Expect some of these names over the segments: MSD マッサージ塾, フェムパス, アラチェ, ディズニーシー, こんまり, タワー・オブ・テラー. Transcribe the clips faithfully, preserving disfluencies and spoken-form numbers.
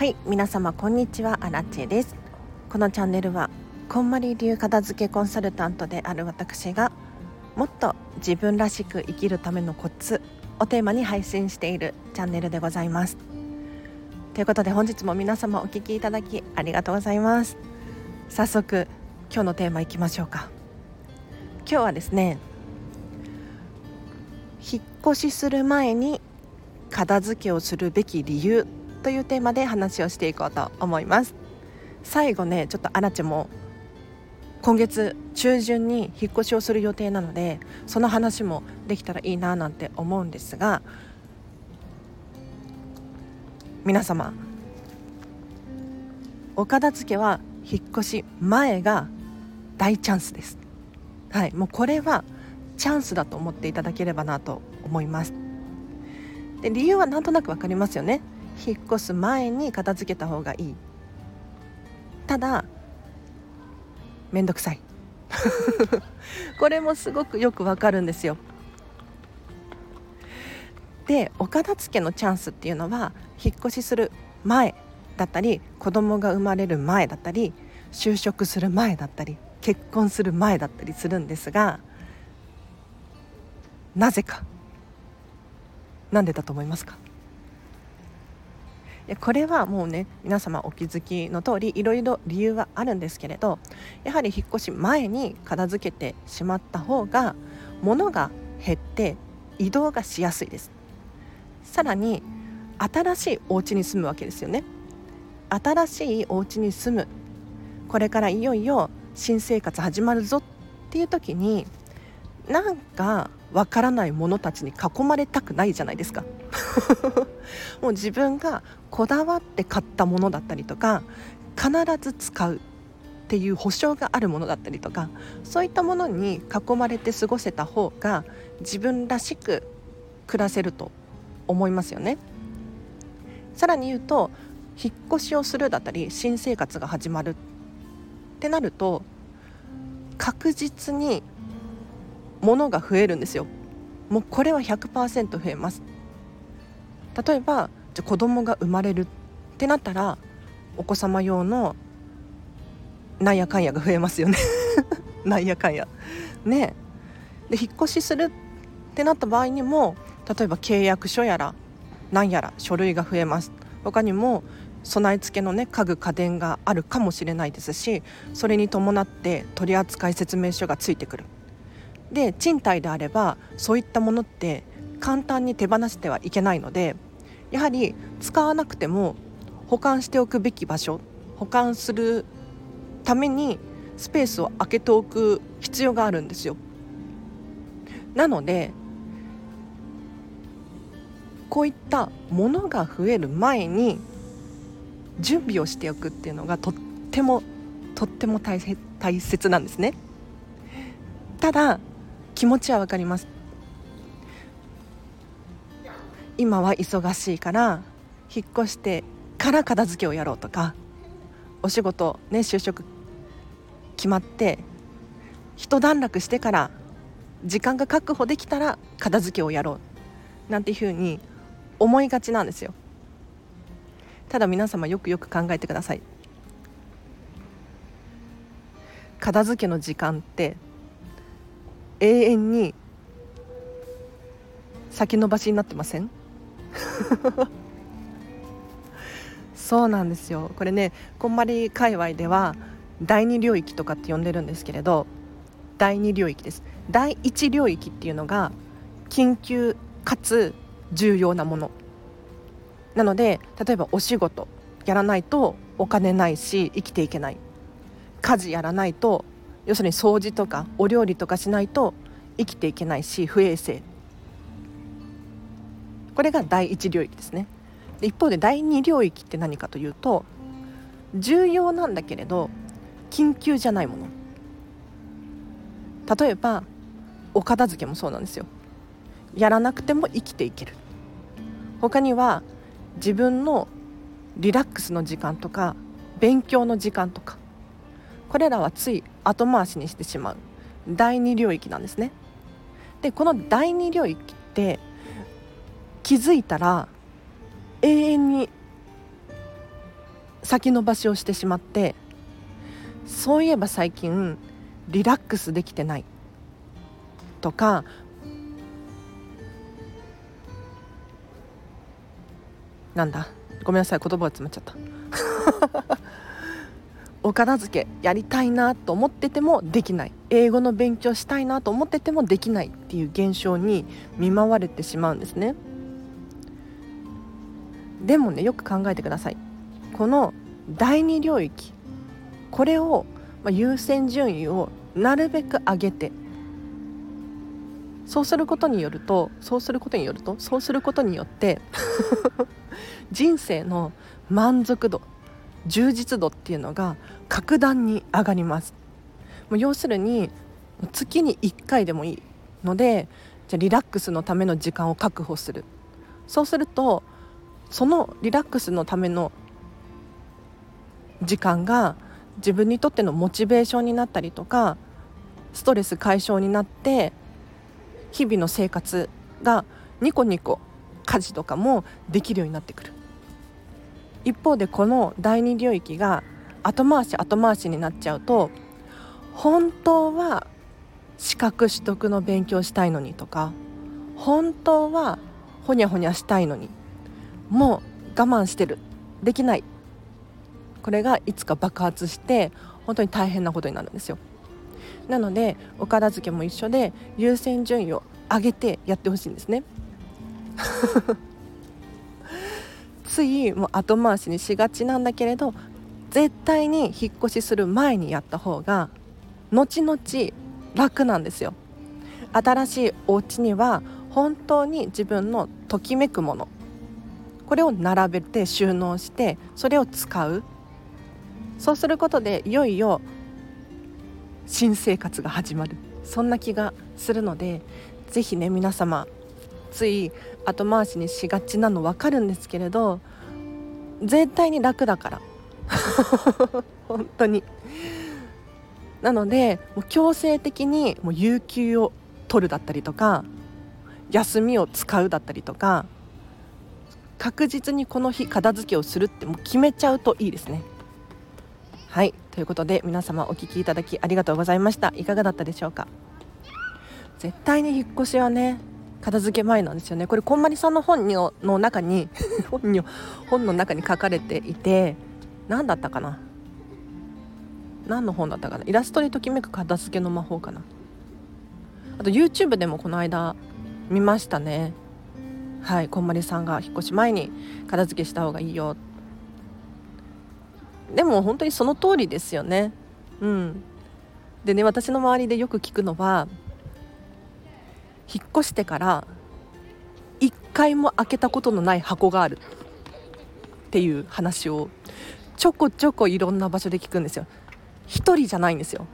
はい、皆様こんにちは、アラチェです。このチャンネルはこんまり流片付けコンサルタントである私がもっと自分らしく生きるためのコツをテーマに配信しているチャンネルでございます。ということで本日も皆様お聞きいただきありがとうございます。早速今日のテーマいきましょうか。今日はですね、引っ越しする前に片付けをするべき理由というテーマで話をしていこうと思います。最後ね、ちょっとあらちも今月中旬に引っ越しをする予定なので、その話もできたらいいななんて思うんですが、皆様お片付けは引っ越し前が大チャンスです。はい、もうこれはチャンスだと思っていただければなと思います。で、理由はなんとなくわかりますよね。引っ越す前に片付けた方がいい。ただめんどくさいこれもすごくよくわかるんですよ。で、お片付けのチャンスっていうのは引っ越しする前だったり、子供が生まれる前だったり、就職する前だったり、結婚する前だったりするんですが、なぜか、なんでだと思いますか？これはもうね、皆様お気づきの通りいろいろ理由はあるんですけれど、やはり引っ越し前に片付けてしまった方が物が減って移動がしやすいです。さらに新しいお家に住むわけですよね。新しいお家に住む、これからいよいよ新生活始まるぞっていう時に、なんかわからないものたちに囲まれたくないじゃないですかもう自分がこだわって買ったものだったりとか、必ず使うっていう保証があるものだったりとか、そういったものに囲まれて過ごせた方が自分らしく暮らせると思いますよね。さらに言うと、引っ越しをするだったり新生活が始まるってなると、確実に物が増えるんですよ。もうこれは ひゃくパーセント 増えます。例えばじゃ子供が生まれるってなったら、お子様用のなんやかんやが増えますよねなんやかんやね。で、引っ越しするってなった場合にも、例えば契約書やらなんやら書類が増えます。他にも備え付けの、ね、家具家電があるかもしれないですし、それに伴って取扱説明書がついてくる。で、賃貸であればそういったものって簡単に手放してはいけないので、やはり使わなくても保管しておくべき場所、保管するためにスペースを空けておく必要があるんですよ。なのでこういったものが増える前に準備をしておくっていうのがとってもとっても大切、大切なんですね。ただ気持ちはわかります。今は忙しいから引っ越してから片付けをやろうとか、お仕事ね、就職決まって一段落してから時間が確保できたら片付けをやろうなんていうふうに思いがちなんですよ。ただ皆様よくよく考えてください。片付けの時間って永遠に先延ばしになってませんそうなんですよ。これね、こんまり界隈では第二領域とかって呼んでるんですけれど、第二領域です。第一領域っていうのが緊急かつ重要なものなので、例えばお仕事やらないとお金ないし生きていけない、家事やらないと、要するに掃除とかお料理とかしないと生きていけないし不衛生、これが第一領域ですね。で、一方で第二領域って何かというと、重要なんだけれど緊急じゃないもの。例えばお片付けもそうなんですよ。やらなくても生きていける。他には自分のリラックスの時間とか勉強の時間とか、これらはつい後回しにしてしまう第二領域なんですね。で、この第二領域って気づいたら永遠に先延ばしをしてしまって、そういえば最近リラックスできてないとか、なんだごめんなさい、言葉が詰まっちゃったお片付けやりたいなと思っててもできない、英語の勉強したいなと思っててもできないっていう現象に見舞われてしまうんですね。でもね、よく考えてください。この第二領域、これを、まあ、優先順位をなるべく上げて、そうすることによるとそうすることによるとそうすることによって人生の満足度、充実度っていうのが格段に上がります。もう要するに月にいっかいでもいいので、じゃあリラックスのための時間を確保する。そうするとそのリラックスのための時間が自分にとってのモチベーションになったりとか、ストレス解消になって、日々の生活がニコニコ、家事とかもできるようになってくる。一方でこの第二領域が後回し後回しになっちゃうと、本当は資格取得の勉強したいのにとか、本当はほにゃほにゃしたいのに、もう我慢してる、できない、これがいつか爆発して本当に大変なことになるんですよ。なのでお片付けも一緒で、優先順位を上げてやってほしいんですねついもう後回しにしがちなんだけれど、絶対に引っ越しする前にやった方が後々楽なんですよ。新しいお家には本当に自分のときめくもの、これを並べて収納して、それを使う。そうすることでいよいよ新生活が始まる、そんな気がするので、ぜひね皆様、つい後回しにしがちなの分かるんですけれど、絶対に楽だから本当に。なのでもう強制的にもう有給を取るだったりとか、休みを使うだったりとか、確実にこの日片付けをするってもう決めちゃうといいですね。はい、ということで皆様お聞きいただきありがとうございました。いかがだったでしょうか。絶対に引っ越しはね、片付け前なんですよね。これこんまりさんの本の中に本に本の中に書かれていて、何だったかな、何の本だったかな、イラストにときめく片付けの魔法かな。あと YouTube でもこの間見ましたね。はい、こんまりさんが引っ越し前に片付けした方がいいよ。でも本当にその通りですよね。うん。でね、私の周りでよく聞くのは、引っ越してからいっかいも開けたことのない箱があるっていう話をちょこちょこいろんな場所で聞くんですよ。一人じゃないんですよ。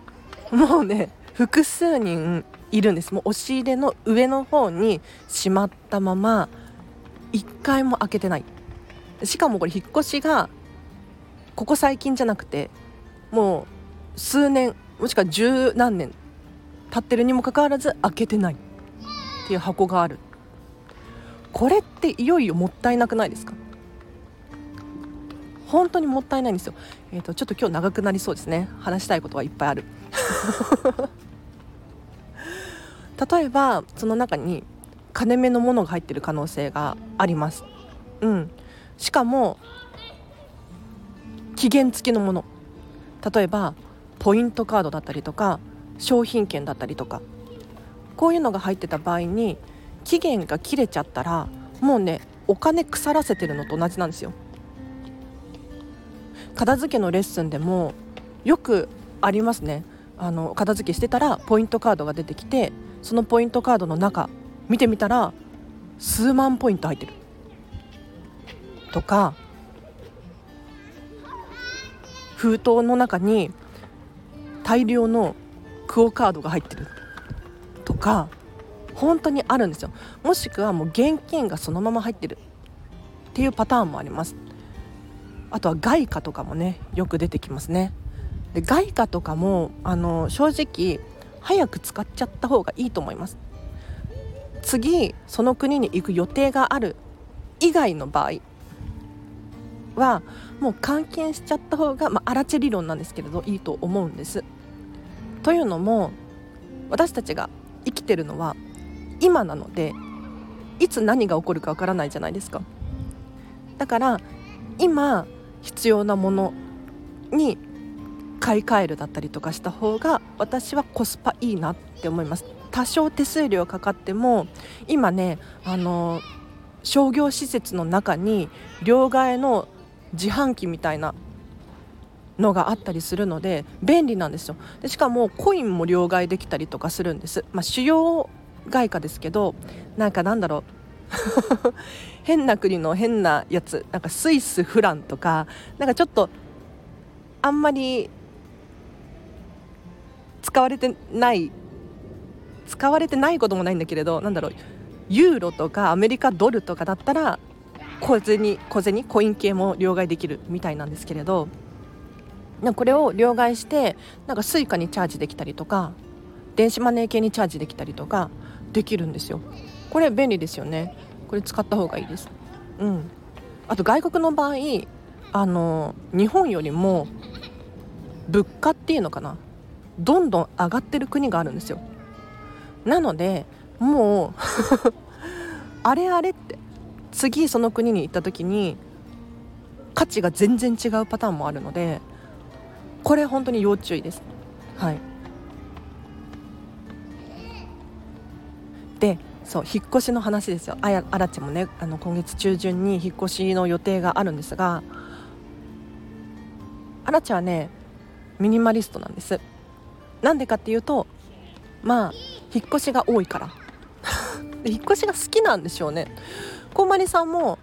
もうね、複数人いるんです。もう押し入れの上の方にしまったままいっかいも開けてない。しかもこれ引っ越しがここ最近じゃなくて、もう数年もしくは十何年経ってるにもかかわらず開けてないっていう箱がある。これっていよいよもったいなくないですか。本当にもったいないんですよ。えーと、ちょっと今日長くなりそうですね。話したいことはいっぱいある例えばその中に金目のものが入ってる可能性があります。うん、しかも期限付きのもの、例えばポイントカードだったりとか商品券だったりとか、こういうのが入ってた場合に期限が切れちゃったら、もうねお金腐らせてるのと同じなんですよ。片付けのレッスンでもよくありますね。あの片付けしてたらポイントカードが出てきて、そのポイントカードの中見てみたら数万ポイント入ってるとか、封筒の中に大量のクオカードが入ってるとか、本当にあるんですよ。もしくはもう現金がそのまま入ってるっていうパターンもあります。あとは外貨とかもね、よく出てきますね。で外貨とかもあの正直早く使っちゃった方がいいと思います。次その国に行く予定がある以外の場合、はもう換金しちゃった方が、まあ、アラチェ理論なんですけれどいいと思うんです。というのも私たちが生きてるのは今なので、いつ何が起こるかわからないじゃないですか。だから今必要なものに買い替えるだったりとかした方が私はコスパいいなって思います。多少手数料かかっても今ね、あの商業施設の中に両替の自販機みたいなのがあったりするので便利なんですよ。でしかもコインも両替できたりとかするんです。まあ主要外貨ですけど、なんかなんだろう変な国の変なやつ、なんかスイスフランとか、なんかちょっとあんまり使われてない使われてないこともないんだけれど、なんだろうユーロとかアメリカドルとかだったら小銭、小銭コイン系も両替できるみたいなんですけれど、なんかこれを両替してなんかスイカにチャージできたりとか電子マネー系にチャージできたりとかできるんですよ。これ便利ですよね。これ使った方がいいです、うん、あと外国の場合、あの日本よりも物価っていうのかな、どんどん上がってる国があるんですよ。なのでもうあれあれって次その国に行った時に価値が全然違うパターンもあるので、これ本当に要注意です。はい。で、そう引っ越しの話ですよ。あやあらちもね、あの今月中旬に引っ越しの予定があるんですが、あらちはねミニマリストなんです。なんでかっていうと、まあ引っ越しが多いから引っ越しが好きなんでしょうね。こんまりさんも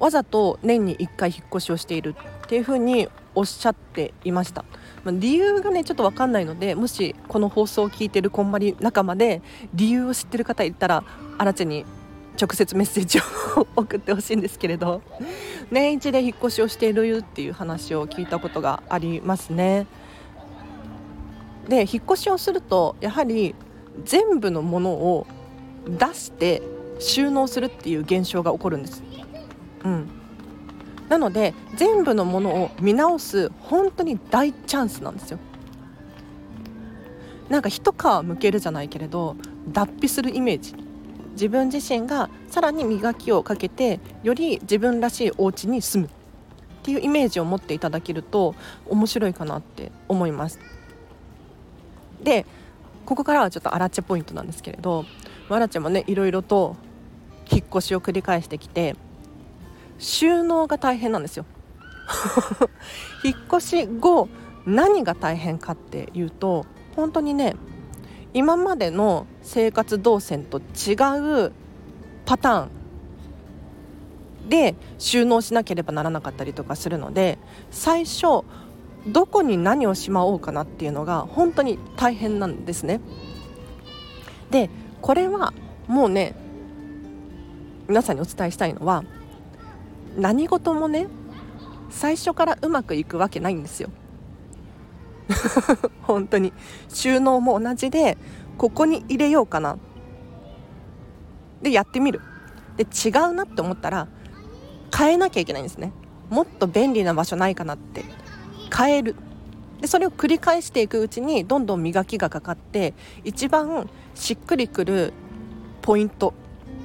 わざと年にいっかい引っ越しをしているっていう風におっしゃっていました。まあ、理由がねちょっと分かんないので、もしこの放送を聞いてるこんまり仲間で理由を知ってる方いたらあらちに直接メッセージを送ってほしいんですけれど、年一で引っ越しをしているっていう話を聞いたことがありますね。で引っ越しをするとやはり全部のものを出して収納するっていう現象が起こるんです、うん、なので全部のものを見直す本当に大チャンスなんですよ。なんか一皮むけるじゃないけれど脱皮するイメージ、自分自身がさらに磨きをかけてより自分らしいお家に住むっていうイメージを持っていただけると面白いかなって思います。でここからはちょっとアラチェポイントなんですけれど、アラチェもねいろいろと引っ越しを繰り返してきて収納が大変なんですよ引っ越し後何が大変かっていうと、本当にね今までの生活動線と違うパターンで収納しなければならなかったりとかするので、最初どこに何をしまおうかなっていうのが本当に大変なんですね。でこれはもうね皆さんにお伝えしたいのは、何事もね最初からうまくいくわけないんですよ本当に収納も同じで、ここに入れようかなでやってみる、で違うなって思ったら変えなきゃいけないんですね。もっと便利な場所ないかなって変える。でそれを繰り返していくうちにどんどん磨きがかかって一番しっくりくるポイント、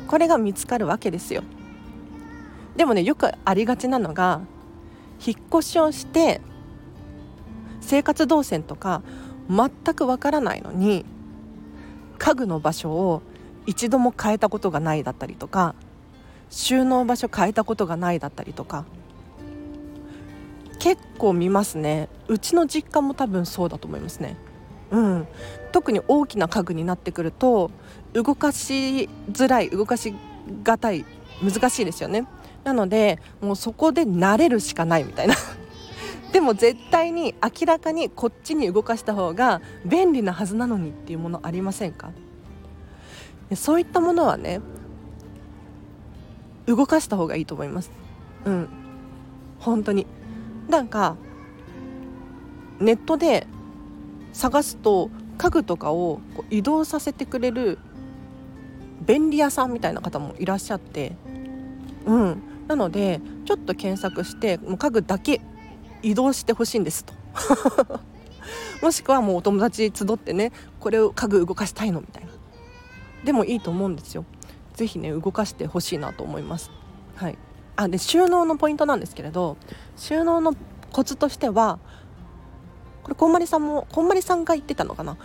これが見つかるわけですよ。でもねよくありがちなのが、引っ越しをして生活動線とか全くわからないのに家具の場所を一度も変えたことがないだったりとか、収納場所変えたことがないだったりとか結構見ますね。うちの実家も多分そうだと思いますね、うん、特に大きな家具になってくると動かしづらい、動かしがたい、難しいですよね。なのでもうそこで慣れるしかないみたいなでも絶対に明らかにこっちに動かした方が便利なはずなのにっていうものありませんか？そういったものはね動かした方がいいと思います、うん、本当になんかネットで探すと家具とかをこう移動させてくれる便利屋さんみたいな方もいらっしゃって、うん、なのでちょっと検索してもう家具だけ移動してほしいんですともしくはもうお友達集ってね、これを家具動かしたいのみたいなでもいいと思うんですよ。ぜひね動かしてほしいなと思います。はい。あで収納のポイントなんですけれど、収納のコツとしてはこれこんまりさんもこんまりさんが言ってたのかな、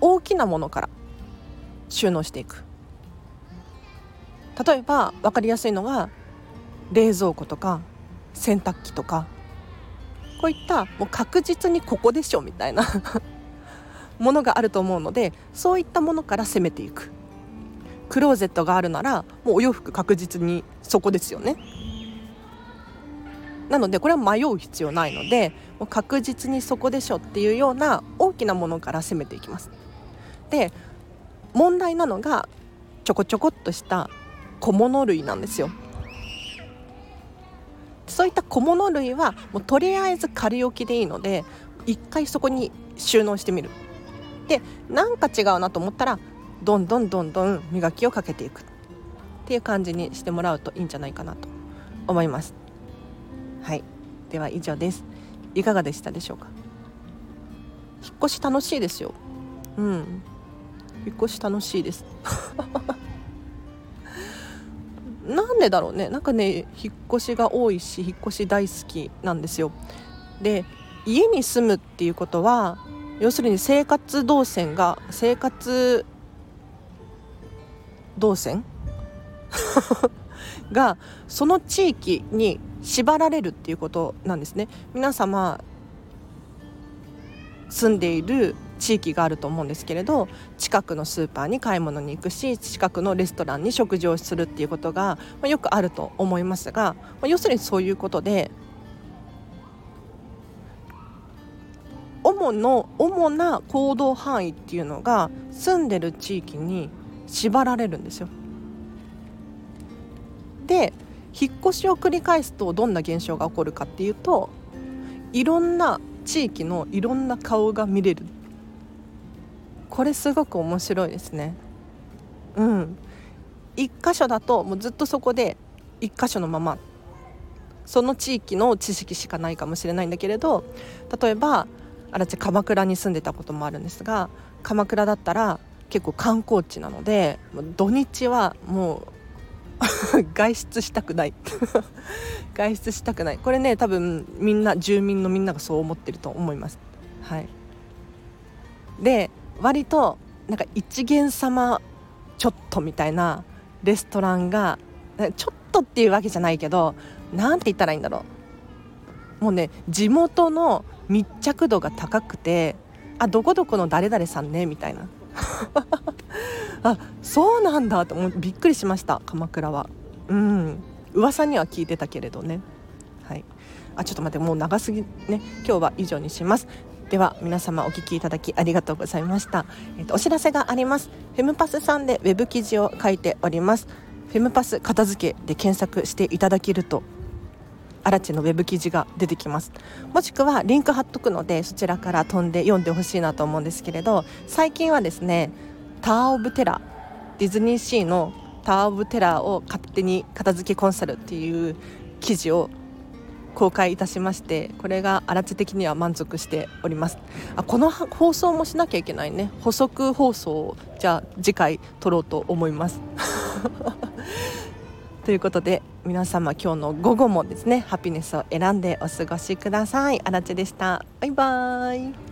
大きなものから収納していく。例えば分かりやすいのが冷蔵庫とか洗濯機とかこういったもう確実にここでしょみたいなものがあると思うので、そういったものから攻めていく。クローゼットがあるならもうお洋服確実にそこですよね。なのでこれは迷う必要ないのでもう確実にそこでしょっていうような大きなものから攻めていきます。で問題なのがちょこちょこっとした小物類なんですよ。そういった小物類はもうとりあえず仮置きでいいので一回そこに収納してみる。でなんか違うなと思ったらどんどんどんどん磨きをかけていくっていう感じにしてもらうといいんじゃないかなと思います。はい。では以上です。いかがでしたでしょうか。引っ越し楽しいですよ。うん引っ越し楽しいですなんでだろうね。なんかね引っ越しが多いし引っ越し大好きなんですよ。で家に住むっていうことは要するに生活動線が生活動線がその地域に縛られるっていうことなんですね。皆様住んでいる地域があると思うんですけれど、近くのスーパーに買い物に行くし近くのレストランに食事をするっていうことがよくあると思いますが、要するにそういうことで主の主な行動範囲っていうのが住んでる地域に縛られるんですよ。で引っ越しを繰り返すとどんな現象が起こるかっていうと、いろんな地域のいろんな顔が見れる。これすごく面白いですね。うん一箇所だともうずっとそこで一箇所のままその地域の知識しかないかもしれないんだけれど、例えば私鎌倉に住んでたこともあるんですが、鎌倉だったら結構観光地なので土日はもう外出したくない外出したくないこれね多分みんな住民のみんながそう思ってると思います。はい。で割となんか一元様ちょっとみたいなレストランがちょっとっていうわけじゃないけど、なんて言ったらいいんだろう、もうね地元の密着度が高くて、あどこどこの誰々さんねみたいなあそうなんだと思ってびっくりしました。鎌倉はうん噂には聞いてたけれどね。はいあちょっと待ってもう長すぎね。今日は以上にします。では皆様お聞きいただきありがとうございました。えっと、お知らせがあります。フェムパスさんでウェブ記事を書いております。フェムパス片付けで検索していただけるとアラチのウェブ記事が出てきます。もしくはリンク貼っとくのでそちらから飛んで読んでほしいなと思うんですけれど、最近はですねタワーオブテラー、ディズニーシーのタワーオブテラーを勝手に片付けコンサルっていう記事を公開いたしまして、これがアラチ的には満足しております。あこの放送もしなきゃいけないね。補足放送をじゃあ次回撮ろうと思いますということで皆様今日の午後もですねハピネスを選んでお過ごしください。あらちでした。バイバイ。